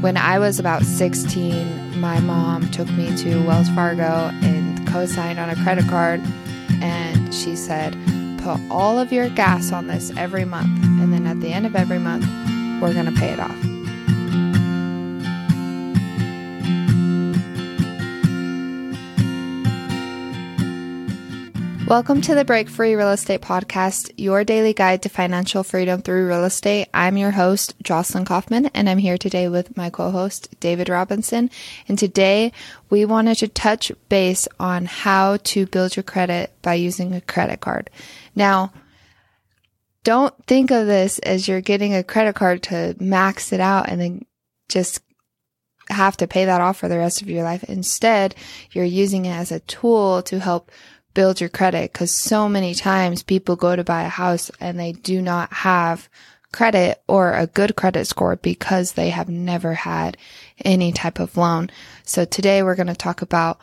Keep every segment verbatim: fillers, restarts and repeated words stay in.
When I was about sixteen, my mom took me to Wells Fargo and co-signed on a credit card, and she said, put all of your gas on this every month, and then at the end of every month, we're going to pay it off. Welcome to the Break Free Real Estate Podcast, your daily guide to financial freedom through real estate. I'm your host, Jocelyn Kaufman, and I'm here today with my co-host, David Robinson. And today, we wanted to touch base on how to build your credit by using a credit card. Now, don't think of this as you're getting a credit card to max it out and then just have to pay that off for the rest of your life. Instead, you're using it as a tool to help build your credit, because so many times people go to buy a house and they do not have credit or a good credit score because they have never had any type of loan. So today we're going to talk about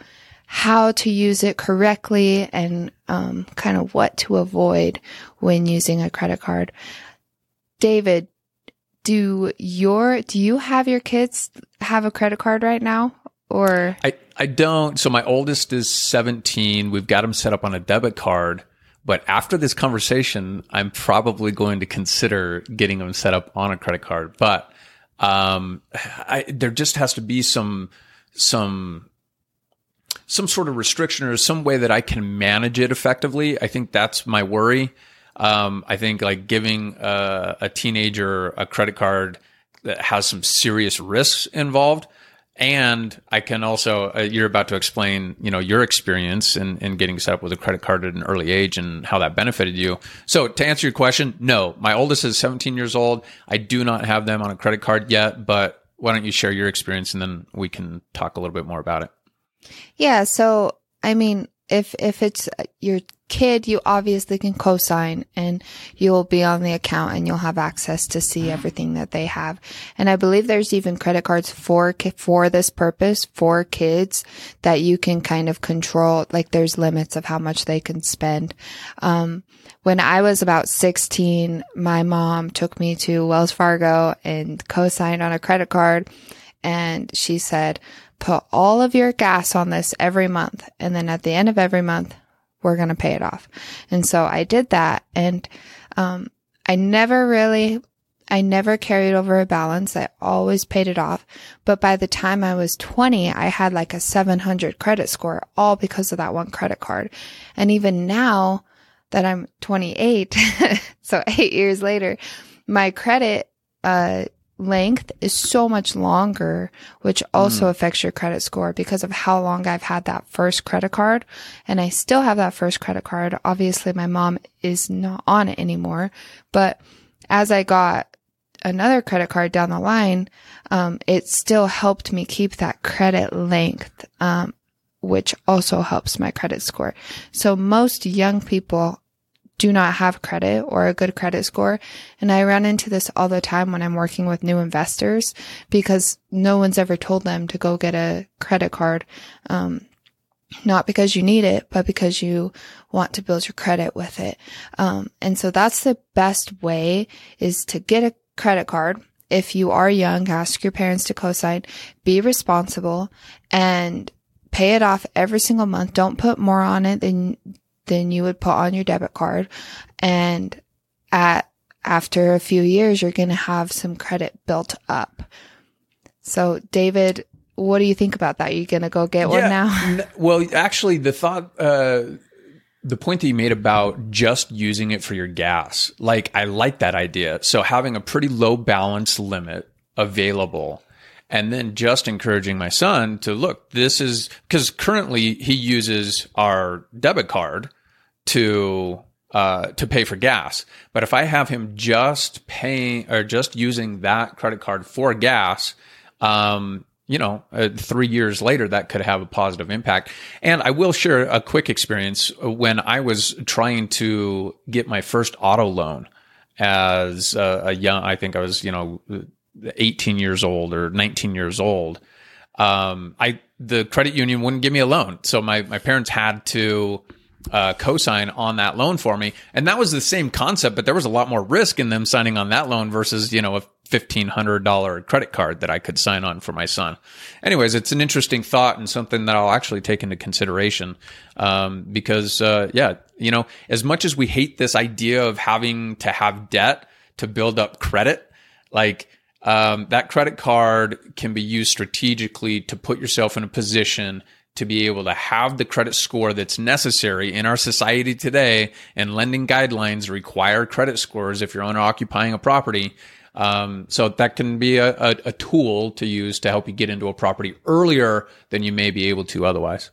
how to use it correctly and um, kind of what to avoid when using a credit card. David, do your do you have your kids have a credit card right now? Or I, I don't. So my oldest is seventeen. We've got him set up on a debit card. But after this conversation, I'm probably going to consider getting him set up on a credit card. But um, I, there just has to be some some some sort of restriction or some way that I can manage it effectively. I think that's my worry. Um, I think like giving a, a teenager a credit card that has some serious risks involved. And I can also, uh, you're about to explain, you know, your experience in, in getting set up with a credit card at an early age and how that benefited you. So to answer your question, no, my oldest is seventeen years old. I do not have them on a credit card yet, but why don't you share your experience and then we can talk a little bit more about it. Yeah. So, I mean, if, if it's your kid, you obviously can co-sign and you'll be on the account and you'll have access to see everything that they have. And I believe there's even credit cards for, for this purpose, for kids, that you can kind of control, like there's limits of how much they can spend. Um, when I was about sixteen, my mom took me to Wells Fargo and co-signed on a credit card. And she said, put all of your gas on this every month. And then at the end of every month, we're going to pay it off. And so I did that. And, um, I never really, I never carried over a balance. I always paid it off. But by the time I was twenty, I had like a seven hundred credit score, all because of that one credit card. And even now that I'm twenty-eight, so eight years later, my credit, uh, length is so much longer, which also mm. affects your credit score because of how long I've had that first credit card. And I still have that first credit card. Obviously, my mom is not on it anymore. But as I got another credit card down the line, um, it still helped me keep that credit length, um, which also helps my credit score. So most young people do not have credit or a good credit score. And I run into this all the time when I'm working with new investors because no one's ever told them to go get a credit card. Um, not because you need it, but because you want to build your credit with it. Um, and so that's the best way, is to get a credit card. If you are young, ask your parents to co-sign, be responsible, and pay it off every single month. Don't put more on it than then you would put on your debit card. And at after a few years, you're going to have some credit built up. So, David, what do you think about that? Are you going to go get yeah, one now? N- well, actually, the thought, uh, the point that you made about just using it for your gas, like I like that idea. So having a pretty low balance limit available. And then just encouraging my son to look, this is because currently he uses our debit card to uh, to pay for gas. But if I have him just paying or just using that credit card for gas, um, you know, uh, three years later, that could have a positive impact. And I will share a quick experience when I was trying to get my first auto loan as a, a young. I think I was, you know. eighteen years old or nineteen years old, um, I the credit union wouldn't give me a loan. So my, my parents had to uh, co-sign on that loan for me. And that was the same concept, but there was a lot more risk in them signing on that loan versus, you know, a fifteen hundred dollars credit card that I could sign on for my son. Anyways, it's an interesting thought and something that I'll actually take into consideration. Um, because, uh, yeah, you know, as much as we hate this idea of having to have debt to build up credit, like, um, that credit card can be used strategically to put yourself in a position to be able to have the credit score that's necessary in our society today. And lending guidelines require credit scores if you're owner occupying a property. Um, so that can be a, a, a tool to use to help you get into a property earlier than you may be able to otherwise.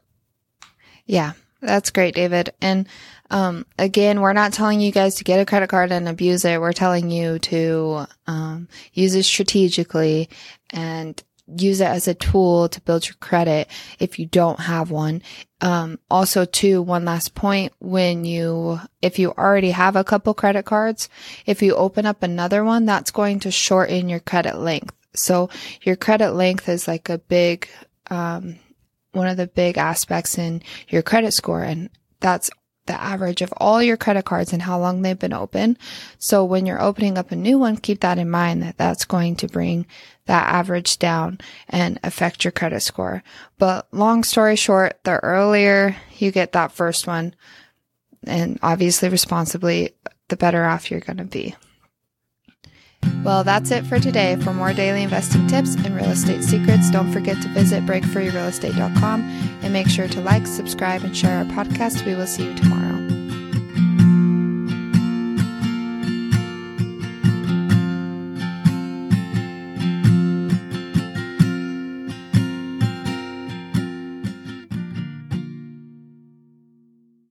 Yeah, that's great, David. And um, again, we're not telling you guys to get a credit card and abuse it. We're telling you to um, use it strategically and use it as a tool to build your credit if you don't have one. Um, also too, one last point, when you, if you already have a couple credit cards, if you open up another one, that's going to shorten your credit length. So your credit length is like a big, um, one of the big aspects in your credit score. And that's the average of all your credit cards and how long they've been open. So when you're opening up a new one, keep that in mind, that that's going to bring that average down and affect your credit score. But long story short, the earlier you get that first one, and obviously responsibly, the better off you're going to be. Well, that's it for today. For more daily investing tips and real estate secrets, don't forget to visit break free real estate dot com and make sure to like, subscribe, and share our podcast. We will see you tomorrow.